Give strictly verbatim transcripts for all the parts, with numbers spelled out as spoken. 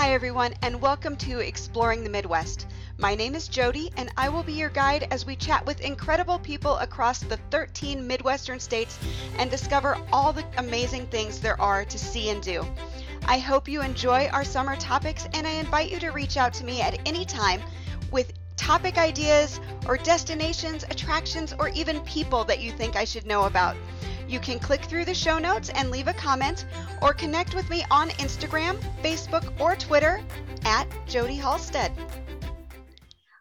Hi everyone, and welcome to Exploring the Midwest. My name is Jody, and I will be your guide as we chat with incredible people across the thirteen Midwestern states and discover all the amazing things there are to see and do. I hope you enjoy our summer topics, and I invite you to reach out to me at any time with topic ideas or destinations, attractions, or even people that you think I should know about. You can click through the show notes and leave a comment or connect with me on Instagram, Facebook, or Twitter at Jody Halstead.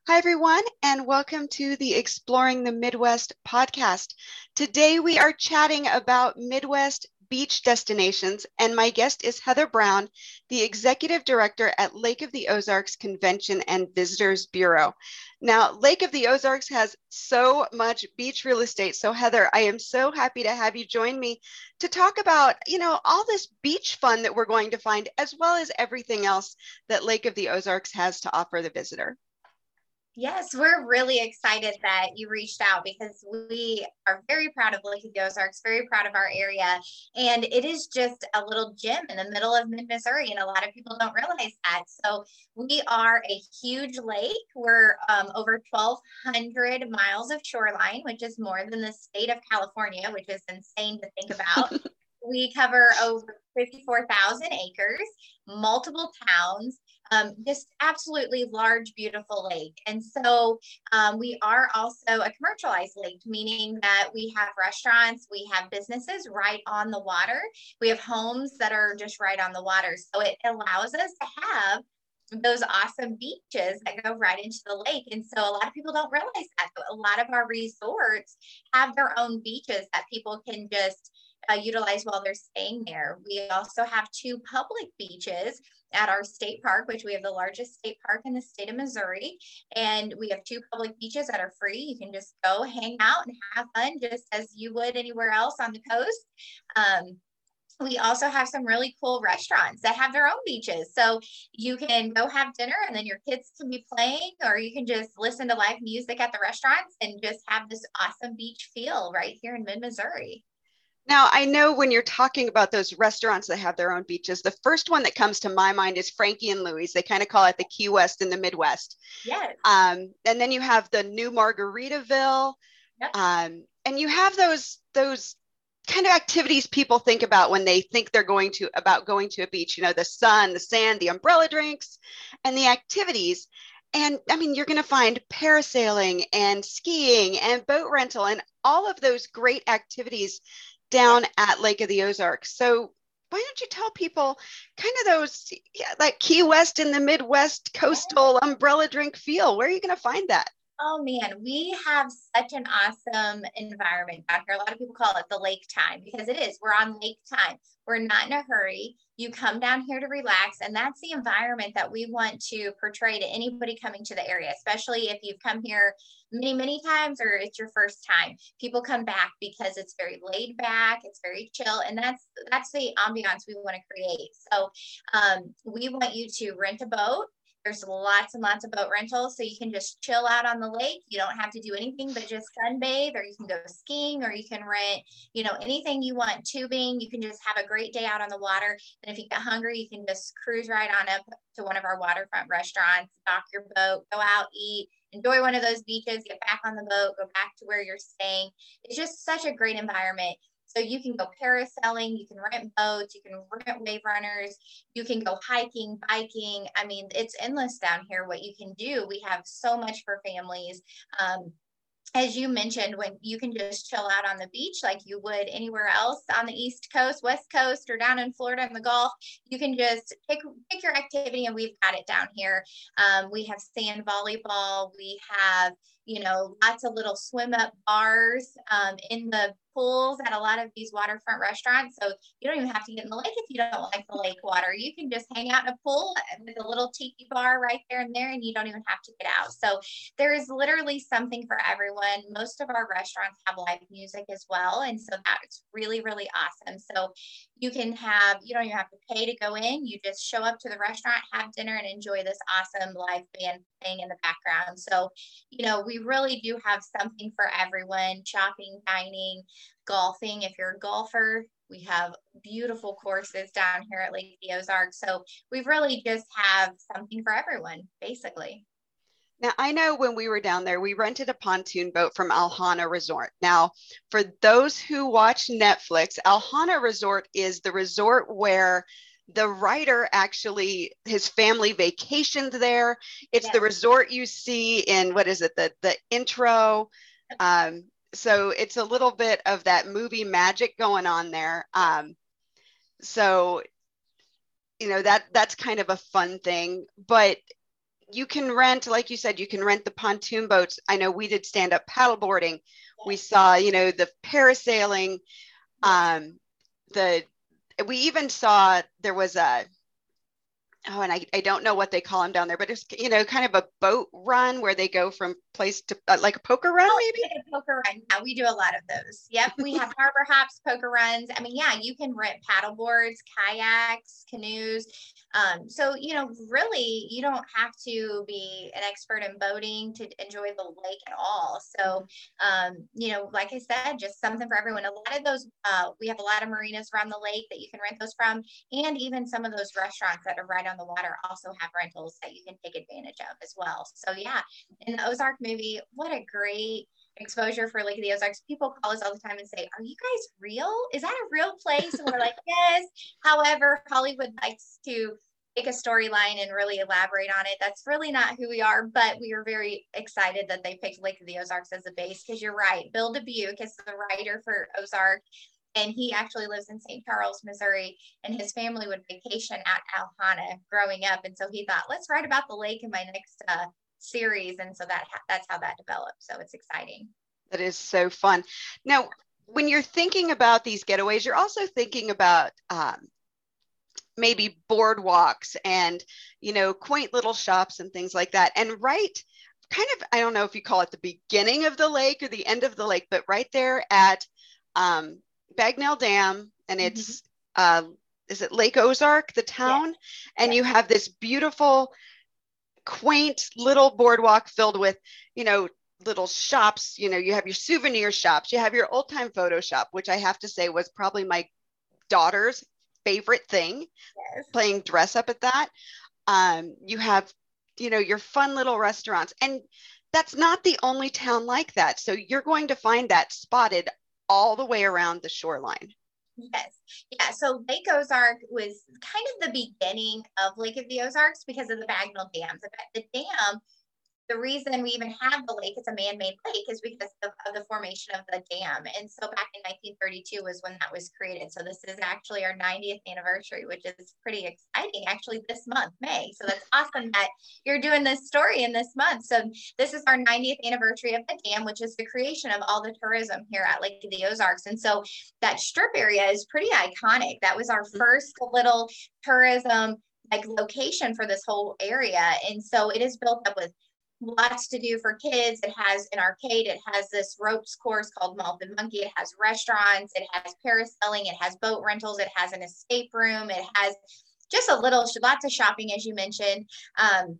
Hi, everyone, and welcome to the Exploring the Midwest podcast. Today, we are chatting about Midwest beach destinations, and my guest is Heather Brown, the Executive Director at Lake of the Ozarks Convention and Visitors Bureau. Now, Lake of the Ozarks has so much beach real estate. So Heather, I am so happy to have you join me to talk about, you know, all this beach fun that we're going to find, as well as everything else that Lake of the Ozarks has to offer the visitor. Yes, we're really excited that you reached out because we are very proud of Lake of the Ozarks, very proud of our area. And it is just a little gem in the middle of mid-Missouri, and a lot of people don't realize that. So we are a huge lake. We're um, over twelve hundred miles of shoreline, which is more than the state of California, which is insane to think about. We cover over fifty-four thousand acres, multiple towns, um, just absolutely large, beautiful lake. And so um, we are also a commercialized lake, meaning that we have restaurants, we have businesses right on the water. We have homes that are just right on the water. So it allows us to have those awesome beaches that go right into the lake. And so a lot of people don't realize that. But a lot of our resorts have their own beaches that people can just Uh, utilize while they're staying there. We also have two public beaches at our state park, which we have the largest state park in the state of Missouri. And we have two public beaches that are free. You can just go hang out and have fun just as you would anywhere else on the coast. Um, we also have some really cool restaurants that have their own beaches. So you can go have dinner and then your kids can be playing, or you can just listen to live music at the restaurants and just have this awesome beach feel right here in mid-Missouri. Now, I know when you're talking about those restaurants that have their own beaches, the first one that comes to my mind is Frankie and Louie's. They kind of call it the Key West in the Midwest. Yes. Um, and then you have the new Margaritaville. Yep. Um, and you have those those kind of activities people think about when they think they're going to about going to a beach, you know, the sun, the sand, the umbrella drinks, and the activities. And I mean, you're going to find parasailing and skiing and boat rental and all of those great activities down at Lake of the Ozarks. So why don't you tell people kind of those, yeah, like Key West in the Midwest coastal umbrella drink feel? Where are you going to find that? Oh man, we have such an awesome environment back here. A lot of people call it the lake time because it is. We're on lake time. We're not in a hurry. You come down here to relax, and that's the environment that we want to portray to anybody coming to the area, especially if you've come here many, many times or it's your first time. People come back because it's very laid back, it's very chill, and that's that's the ambiance we want to create. So um, we want you to rent a boat. There's lots and lots of boat rentals, so you can just chill out on the lake. You don't have to do anything but just sunbathe, or you can go skiing, or you can rent, you know, anything you want, tubing. You can just have a great day out on the water. And if you get hungry, you can just cruise right on up to one of our waterfront restaurants, dock your boat, go out, eat, enjoy one of those beaches, get back on the boat, go back to where you're staying. It's just such a great environment. So you can go parasailing, you can rent boats, you can rent wave runners, you can go hiking, biking. I mean, it's endless down here what you can do. We have so much for families. Um, as you mentioned, when you can just chill out on the beach like you would anywhere else on the East Coast, West Coast, or down in Florida in the Gulf, you can just pick, pick your activity, and we've got it down here. Um, we have sand volleyball, we have, you know, lots of little swim up bars um, in the pools at a lot of these waterfront restaurants. So you don't even have to get in the lake if you don't like the lake water. You can just hang out in a pool with a little tiki bar right there and there, and you don't even have to get out. So there is literally something for everyone. Most of our restaurants have live music as well. And so that's really, really awesome. So you can have, you don't even have to pay to go in. You just show up to the restaurant, have dinner, and enjoy this awesome live band playing in the background. So, you know, we really do have something for everyone. Shopping, dining, golfing. If you're a golfer, We have beautiful courses down here at Lake of the Ozarks. So we really just have something for everyone, basically. Now, I know when we were down there, we rented a pontoon boat from Alhana Resort. Now, for those who watch Netflix, Alhana Resort is the resort where the writer actually, his family vacationed there. It's yes. the resort you see in, what is it, the, the intro. Um, so it's a little bit of that movie magic going on there. Um, so, you know, that that's kind of a fun thing. But you can rent, like you said, you can rent the pontoon boats. I know we did stand-up paddleboarding. Yes. We saw, you know, the parasailing, um, the we even saw there was a, oh, and I, I don't know what they call them down there, but it's, you know, kind of a boat run where they go from place to, uh, like a poker run, oh, maybe? Like a poker run, yeah, we do a lot of those. Yep, we have harbor hops, poker runs. I mean, yeah, you can rent paddle boards, kayaks, canoes. Um, so, you know, really, you don't have to be an expert in boating to enjoy the lake at all. So, um, you know, like I said, just something for everyone. A lot of those, uh, we have a lot of marinas around the lake that you can rent those from. And even some of those restaurants that are right on the water also have rentals that you can take advantage of as well. So, yeah, in the Ozark movie, what a great exposure for Lake of the Ozarks. People call us all the time and say, are you guys real? Is that a real place? And we're like, yes. However, Hollywood likes to take a storyline and really elaborate on it. That's really not who we are, but we are very excited that they picked Lake of the Ozarks as a base, because you're right. Bill Dubuque is the writer for Ozark, and he actually lives in Saint Charles, Missouri, and his family would vacation at Alhana growing up. And so he thought, let's write about the lake in my next uh, series. And so that that's how that developed. So it's exciting. That is so fun. Now, when you're thinking about these getaways, you're also thinking about um, maybe boardwalks and, you know, quaint little shops and things like that. And right kind of, I don't know if you call it the beginning of the lake or the end of the lake, but right there at um, Bagnell Dam, and it's, mm-hmm. uh, is it Lake Ozark, the town? Yeah. And yeah. you have this beautiful quaint little boardwalk filled with, you know, little shops. You know, you have your souvenir shops, you have your old time photo shop, which I have to say was probably my daughter's favorite thing, yes. playing dress up at that. Um, you have, you know, your fun little restaurants, and that's not the only town like that. So you're going to find that spotted all the way around the shoreline. Yes. Yeah. So Lake Ozark was kind of the beginning of Lake of the Ozarks because of the Bagnell Dam. The dam, the reason we even have the lake, it's a man-made lake, is because of, of the formation of the dam. And so back in nineteen thirty-two was when that was created. So this is actually our ninetieth anniversary, which is pretty exciting, actually this month, May. So that's awesome that you're doing this story in this month. So this is our ninetieth anniversary of the dam, which is the creation of all the tourism here at Lake of the Ozarks. And so that strip area is pretty iconic. That was our first little tourism like location for this whole area. And so it is built up with lots to do for kids. It has an arcade. It has this ropes course called Malt and Monkey. It has restaurants. It has parasailing. It has boat rentals. It has an escape room. It has just a little, lots of shopping, as you mentioned. Um,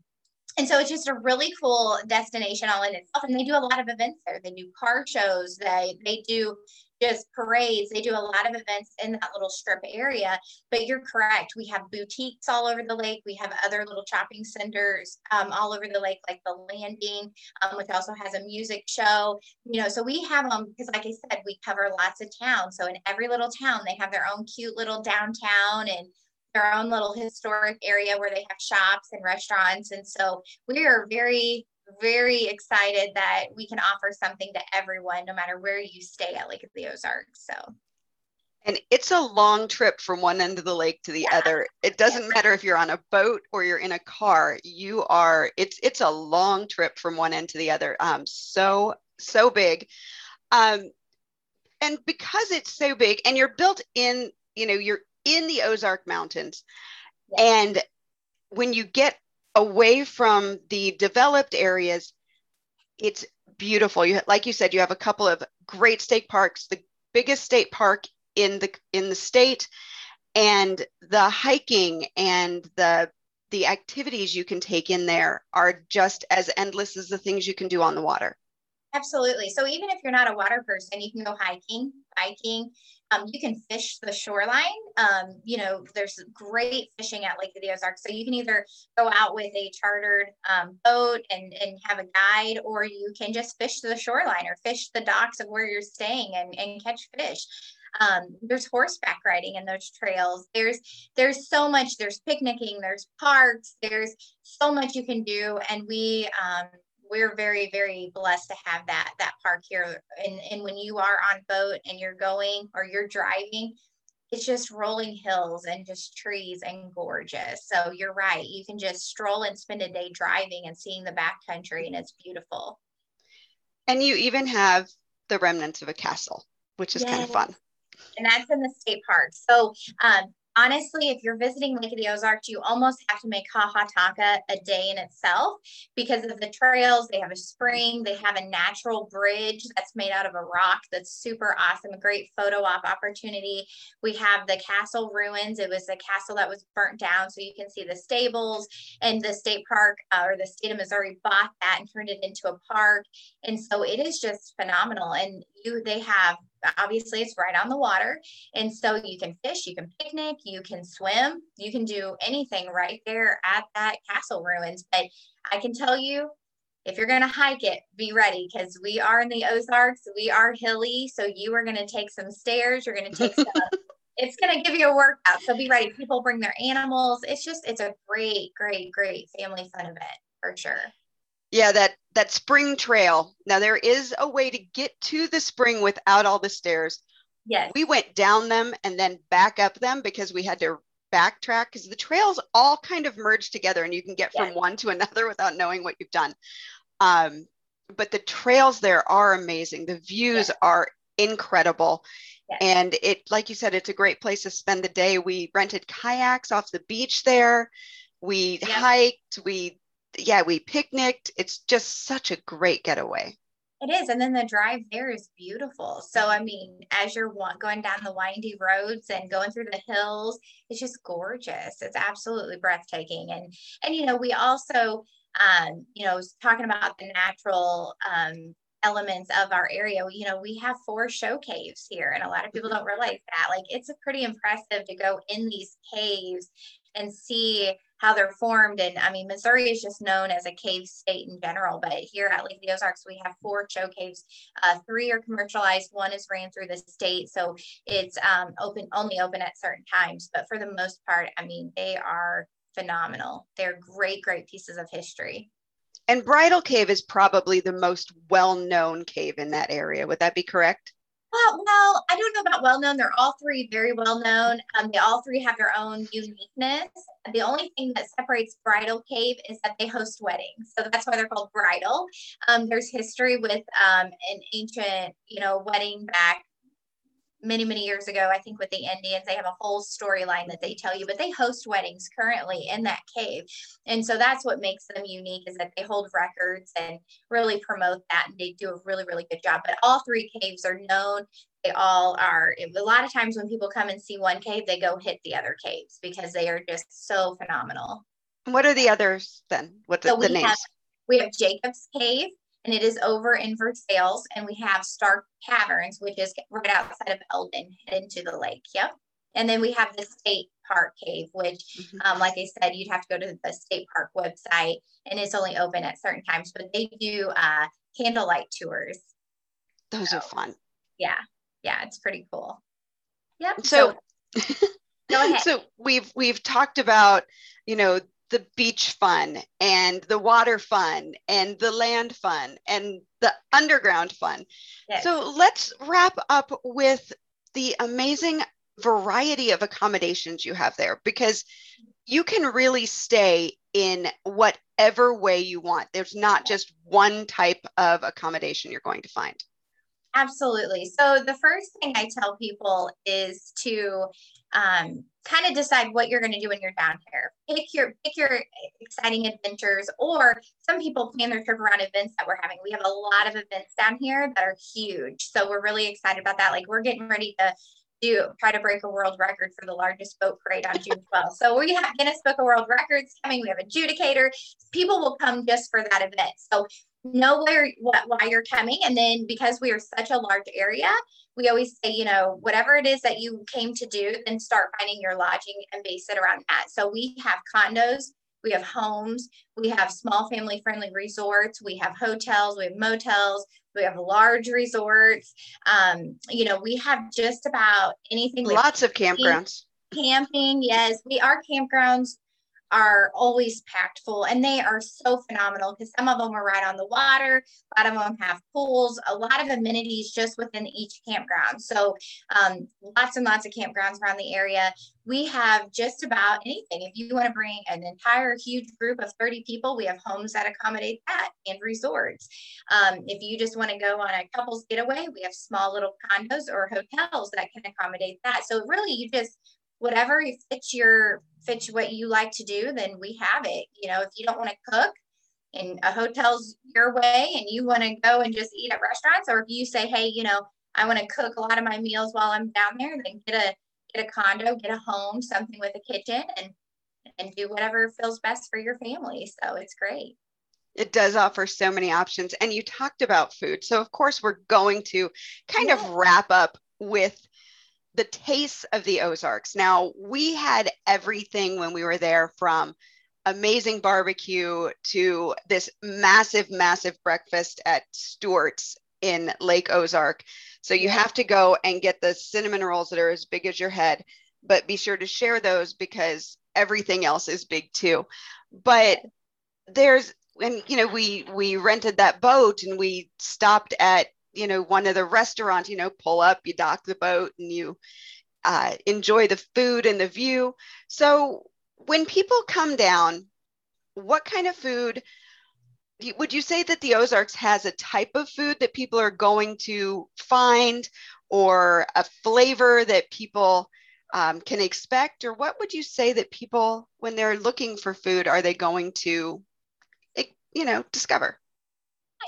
and so it's just a really cool destination all in itself. And they do a lot of events there. They do car shows. They, they do just parades. They do a lot of events in that little strip area, but you're correct. We have boutiques all over the lake. We have other little shopping centers um, all over the lake, like the Landing, um, which also has a music show, you know, so we have them um, because like I said, we cover lots of towns. So in every little town, they have their own cute little downtown and their own little historic area where they have shops and restaurants. And so we are very very excited that we can offer something to everyone, no matter where you stay at Lake of the Ozarks. So, and it's a long trip from one end of the lake to the yeah. other. It doesn't yeah. matter if you're on a boat or you're in a car. You are. It's it's a long trip from one end to the other. Um, so so big, um, and because it's so big, and you're built in, you know, you're in the Ozark Mountains, yeah. and when you get away from the developed areas, it's beautiful. You, like you said, you have a couple of great state parks, the biggest state park in the in the state, and the hiking and the the activities you can take in there are just as endless as the things you can do on the water. Absolutely. So even if you're not a water person, you can go hiking, biking, Um, you can fish the shoreline. Um, you know, there's great fishing at Lake of the Ozarks. So you can either go out with a chartered um, boat and, and have a guide, or you can just fish the shoreline or fish the docks of where you're staying and, and catch fish. Um, there's horseback riding in those trails. There's, there's so much, there's picnicking, there's parks, there's so much you can do. And we, um, we're very, very blessed to have that, that park here. And, and when you are on boat and you're going or you're driving, it's just rolling hills and just trees and gorgeous. So you're right. You can just stroll and spend a day driving and seeing the backcountry, and it's beautiful. And you even have the remnants of a castle, which is yes. kind of fun. And that's in the state park. So um, honestly, if you're visiting Lake of the Ozarks, you almost have to make Ha Ha Tanka a day in itself because of the trails. They have a spring. They have a natural bridge that's made out of a rock. That's super awesome. A great photo op opportunity. We have the castle ruins. It was a castle that was burnt down. So you can see the stables, and the state park uh, or the state of Missouri bought that and turned it into a park. And so it is just phenomenal. And you, they have, obviously it's right on the water, and so you can fish, you can picnic, you can swim, you can do anything right there at that castle ruins. But I can tell you, if you're going to hike it, be ready, because we are in the Ozarks. We are hilly, so you are going to take some stairs, you're going to take some it's going to give you a workout, so be ready. People bring their animals. It's just, it's a great great great family fun event for sure. Yeah, that that spring trail. Now there is a way to get to the spring without all the stairs. Yes. We went down them and then back up them because we had to backtrack because the trails all kind of merge together and you can get yes. from one to another without knowing what you've done. Um, but the trails there are amazing. The views yes. are incredible. Yes. And it, like you said, it's a great place to spend the day. We rented kayaks off the beach there. We yes. hiked, we yeah, we picnicked. It's just such a great getaway. It is. And then the drive there is beautiful. So, I mean, as you're going down the windy roads and going through the hills, it's just gorgeous. It's absolutely breathtaking. And, and, you know, we also, um, you know, talking about the natural, um, elements of our area, you know, we have four show caves here, and a lot of people don't realize that. Like, it's pretty impressive to go in these caves and see how they're formed. And I mean, Missouri is just known as a cave state in general, but here at Lake of the Ozarks, we have four show caves. Uh, three are commercialized, one is ran through the state, so it's um, open, only open at certain times. But for the most part, I mean, they are phenomenal. They're great, great pieces of history. And Bridal Cave is probably the most well-known cave in that area. Would that be correct? Well, well, I don't know about well-known. They're all three very well-known. Um, they all three have their own uniqueness. The only thing that separates Bridal Cave is that they host weddings. So that's why they're called bridal. Um, there's history with um, an ancient, you know, wedding back many, many years ago, I think with the Indians. They have a whole storyline that they tell you, but they host weddings currently in that cave. And so that's what makes them unique, is that they hold records and really promote that. And they do a really, really good job. But all three caves are known. They all are. A lot of times when people come and see one cave, they go hit the other caves because they are just so phenomenal. What are the others then? What's so the, the names? Have, we have Jacob's Cave, and it is over in Versailles, and we have Stark Caverns, which is right outside of Elden, heading to the lake. Yep. And then we have the State Park Cave, which, mm-hmm. um, like I said, you'd have to go to the State Park website, and it's only open at certain times, but they do uh, candlelight tours. Those so, are fun. Yeah. Yeah. It's pretty cool. Yep. So, so go ahead. So we've, we've talked about, you know, the beach fun and the water fun and the land fun and the underground fun. Yes. So let's wrap up with the amazing variety of accommodations you have there, because you can really stay in whatever way you want. There's not just one type of accommodation you're going to find. Absolutely. So the first thing I tell people is to um, kind of decide what you're going to do when you're down here. Pick your pick your exciting adventures, or some people plan their trip around events that we're having. We have a lot of events down here that are huge. So we're really excited about that. Like, we're getting ready to do try to break a world record for the largest boat parade on June twelfth. So we have Guinness Book of World Records coming. We have adjudicator. People will come just for that event. So know where, what, why you're coming. And then because we are such a large area, we always say, you know, whatever it is that you came to do, then start finding your lodging and base it around that. So we have condos, we have homes, we have small family friendly resorts, we have hotels, we have motels, we have large resorts. Um, you know, we have just about anything. Lots of campgrounds. Camping, yes. We our campgrounds are always packed full, and they are so phenomenal because some of them are right on the water. A lot of them have pools, a lot of amenities just within each campground. So um, lots and lots of campgrounds around the area. We have just about anything. If you want to bring an entire huge group of thirty people, we have homes that accommodate that and resorts. Um, if you just want to go on a couple's getaway, we have small little condos or hotels that can accommodate that. So really you just, whatever fits your, fits what you like to do, then we have it. You know, if you don't want to cook and a hotel's your way and you want to go and just eat at restaurants, or if you say, hey, you know, I want to cook a lot of my meals while I'm down there, then get a, get a condo, get a home, something with a kitchen, and, and do whatever feels best for your family. So it's great. It does offer so many options. And you talked about food. So of course we're going to kind yeah. of wrap up with the tastes of the Ozarks. Now, we had everything when we were there, from amazing barbecue to this massive, massive breakfast at Stewart's in Lake Ozark. So you have to go and get the cinnamon rolls that are as big as your head, but be sure to share those because everything else is big too. But there's, and you know, we, we rented that boat and we stopped at, you know, one of the restaurants, you know, pull up, you dock the boat and you uh, enjoy the food and the view. So when people come down, what kind of food, would you say that the Ozarks has a type of food that people are going to find, or a flavor that people um, can expect? Or what would you say that people, when they're looking for food, are they going to, you know, discover?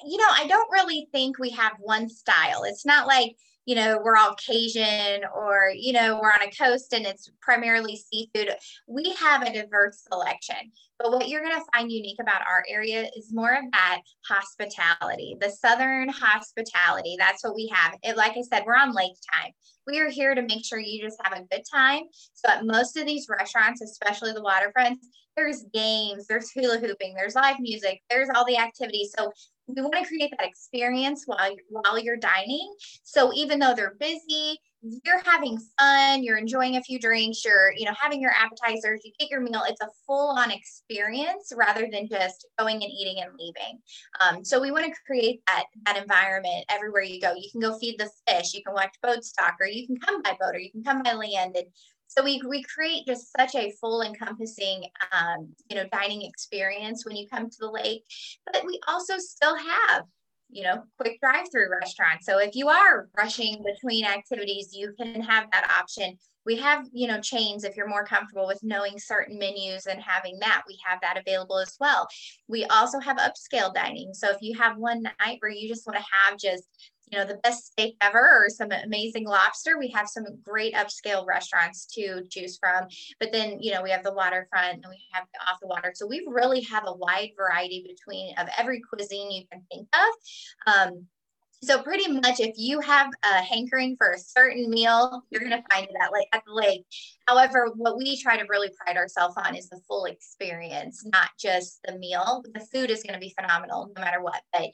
You know, I don't really think we have one style. It's not like, you know, we're all Cajun, or, you know, we're on a coast and it's primarily seafood. We have a diverse selection, but what you're going to find unique about our area is more of that hospitality, the Southern hospitality. That's what we have. It, like I said, we're on lake time. We are here to make sure you just have a good time. So at most of these restaurants, especially the waterfronts, there's games, there's hula hooping, there's live music, there's all the activities. So we want to create that experience while, while you're dining. So even though they're busy, you're having fun, you're enjoying a few drinks, you're, you know, having your appetizers, you get your meal. It's a full-on experience rather than just going and eating and leaving. Um, so we want to create that, that environment everywhere you go. You can go feed the fish, you can watch boat stock, or you can come by boat, or you can come by land. And so we, we create just such a full encompassing, um, you know, dining experience when you come to the lake. But we also still have, you know, quick drive-through restaurants. So if you are rushing between activities, you can have that option. We have, you know, chains, if you're more comfortable with knowing certain menus and having that, we have that available as well. We also have upscale dining. So if you have one night where you just want to have just, you know, the best steak ever or some amazing lobster, we have some great upscale restaurants to choose from. But then, you know, we have the waterfront and we have the off the water. So we really have a wide variety between of every cuisine you can think of. Um, so pretty much if you have a hankering for a certain meal, you're going to find it at, like, at the lake. However, what we try to really pride ourselves on is the full experience, not just the meal. The food is going to be phenomenal no matter what, but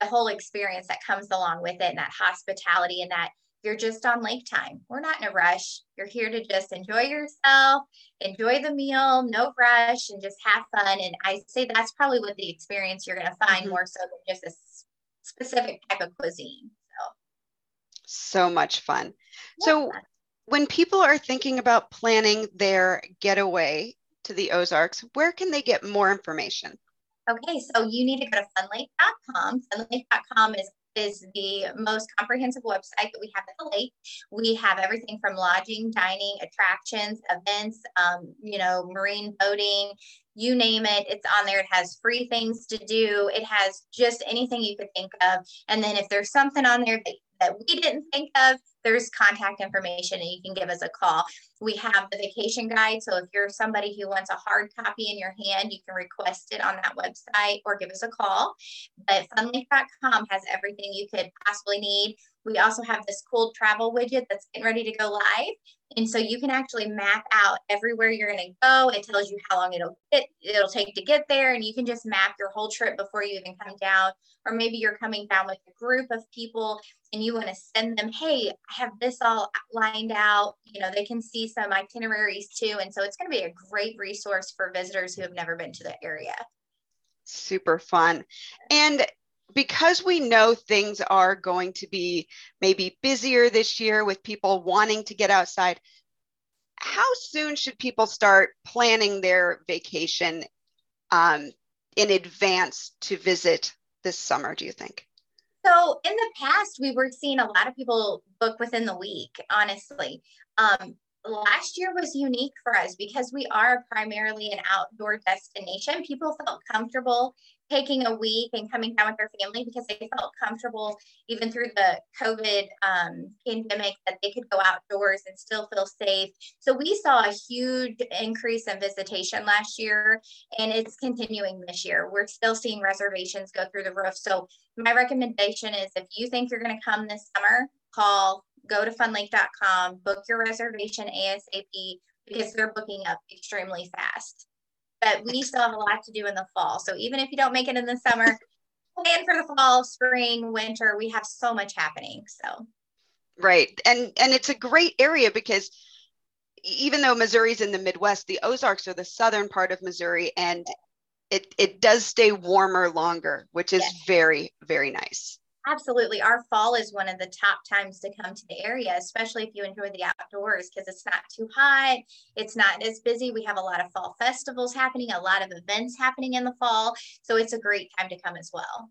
the whole experience that comes along with it, and that hospitality, and that you're just on lake time. We're not in a rush. You're here to just enjoy yourself, enjoy the meal, no rush, and just have fun. And I say that's probably what the experience you're going to find, mm-hmm. more so than just a specific type of cuisine. So, so much fun. Yeah. So when people are thinking about planning their getaway to the Ozarks, where can they get more information? Okay, so you need to go to funlake dot com. funlake dot com is, is the most comprehensive website that we have at the lake. We have everything from lodging, dining, attractions, events, um, you know, marine boating, you name it, it's on there. It has free things to do. It has just anything you could think of. And then if there's something on there that, that we didn't think of, there's contact information and you can give us a call. We have the vacation guide. So if you're somebody who wants a hard copy in your hand, you can request it on that website or give us a call. But funlake dot com has everything you could possibly need. We also have this cool travel widget that's getting ready to go live. And so you can actually map out everywhere you're going to go. It tells you how long it'll get, it'll take to get there. And you can just map your whole trip before you even come down. Or maybe you're coming down with a group of people and you want to send them, hey, I have this all lined out. You know, they can see some itineraries too. And so it's going to be a great resource for visitors who have never been to the area. Super fun. And because we know things are going to be maybe busier this year with people wanting to get outside, how soon should people start planning their vacation um, in advance to visit this summer, do you think? So in the past, we were seeing a lot of people book within the week, honestly. Um, Last year was unique for us because we are primarily an outdoor destination. People felt comfortable taking a week and coming down with their family because they felt comfortable even through the COVID um, pandemic that they could go outdoors and still feel safe. So we saw a huge increase in visitation last year, and it's continuing this year. We're still seeing reservations go through the roof. So my recommendation is if you think you're going to come this summer, call. Go to funlake dot com, book your reservation ASAP because they're booking up extremely fast. But we still have a lot to do in the fall. So even if you don't make it in the summer, plan for the fall, spring, winter. We have so much happening. So right. And and it's a great area because even though Missouri's in the Midwest, the Ozarks are the southern part of Missouri, and it it does stay warmer longer, which is yes. very, very nice. Absolutely. Our fall is one of the top times to come to the area, especially if you enjoy the outdoors because it's not too hot. It's not as busy. We have a lot of fall festivals happening, a lot of events happening in the fall. So it's a great time to come as well.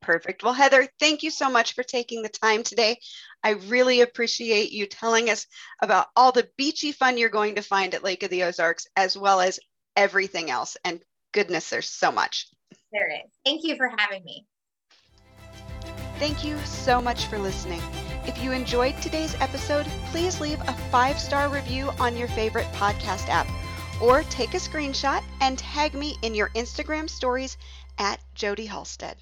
Perfect. Well, Heather, thank you so much for taking the time today. I really appreciate you telling us about all the beachy fun you're going to find at Lake of the Ozarks, as well as everything else. And goodness, there's so much. There is. Thank you for having me. Thank you so much for listening. If you enjoyed today's episode, please leave a five-star review on your favorite podcast app, or take a screenshot and tag me in your Instagram stories at Jody Halstead.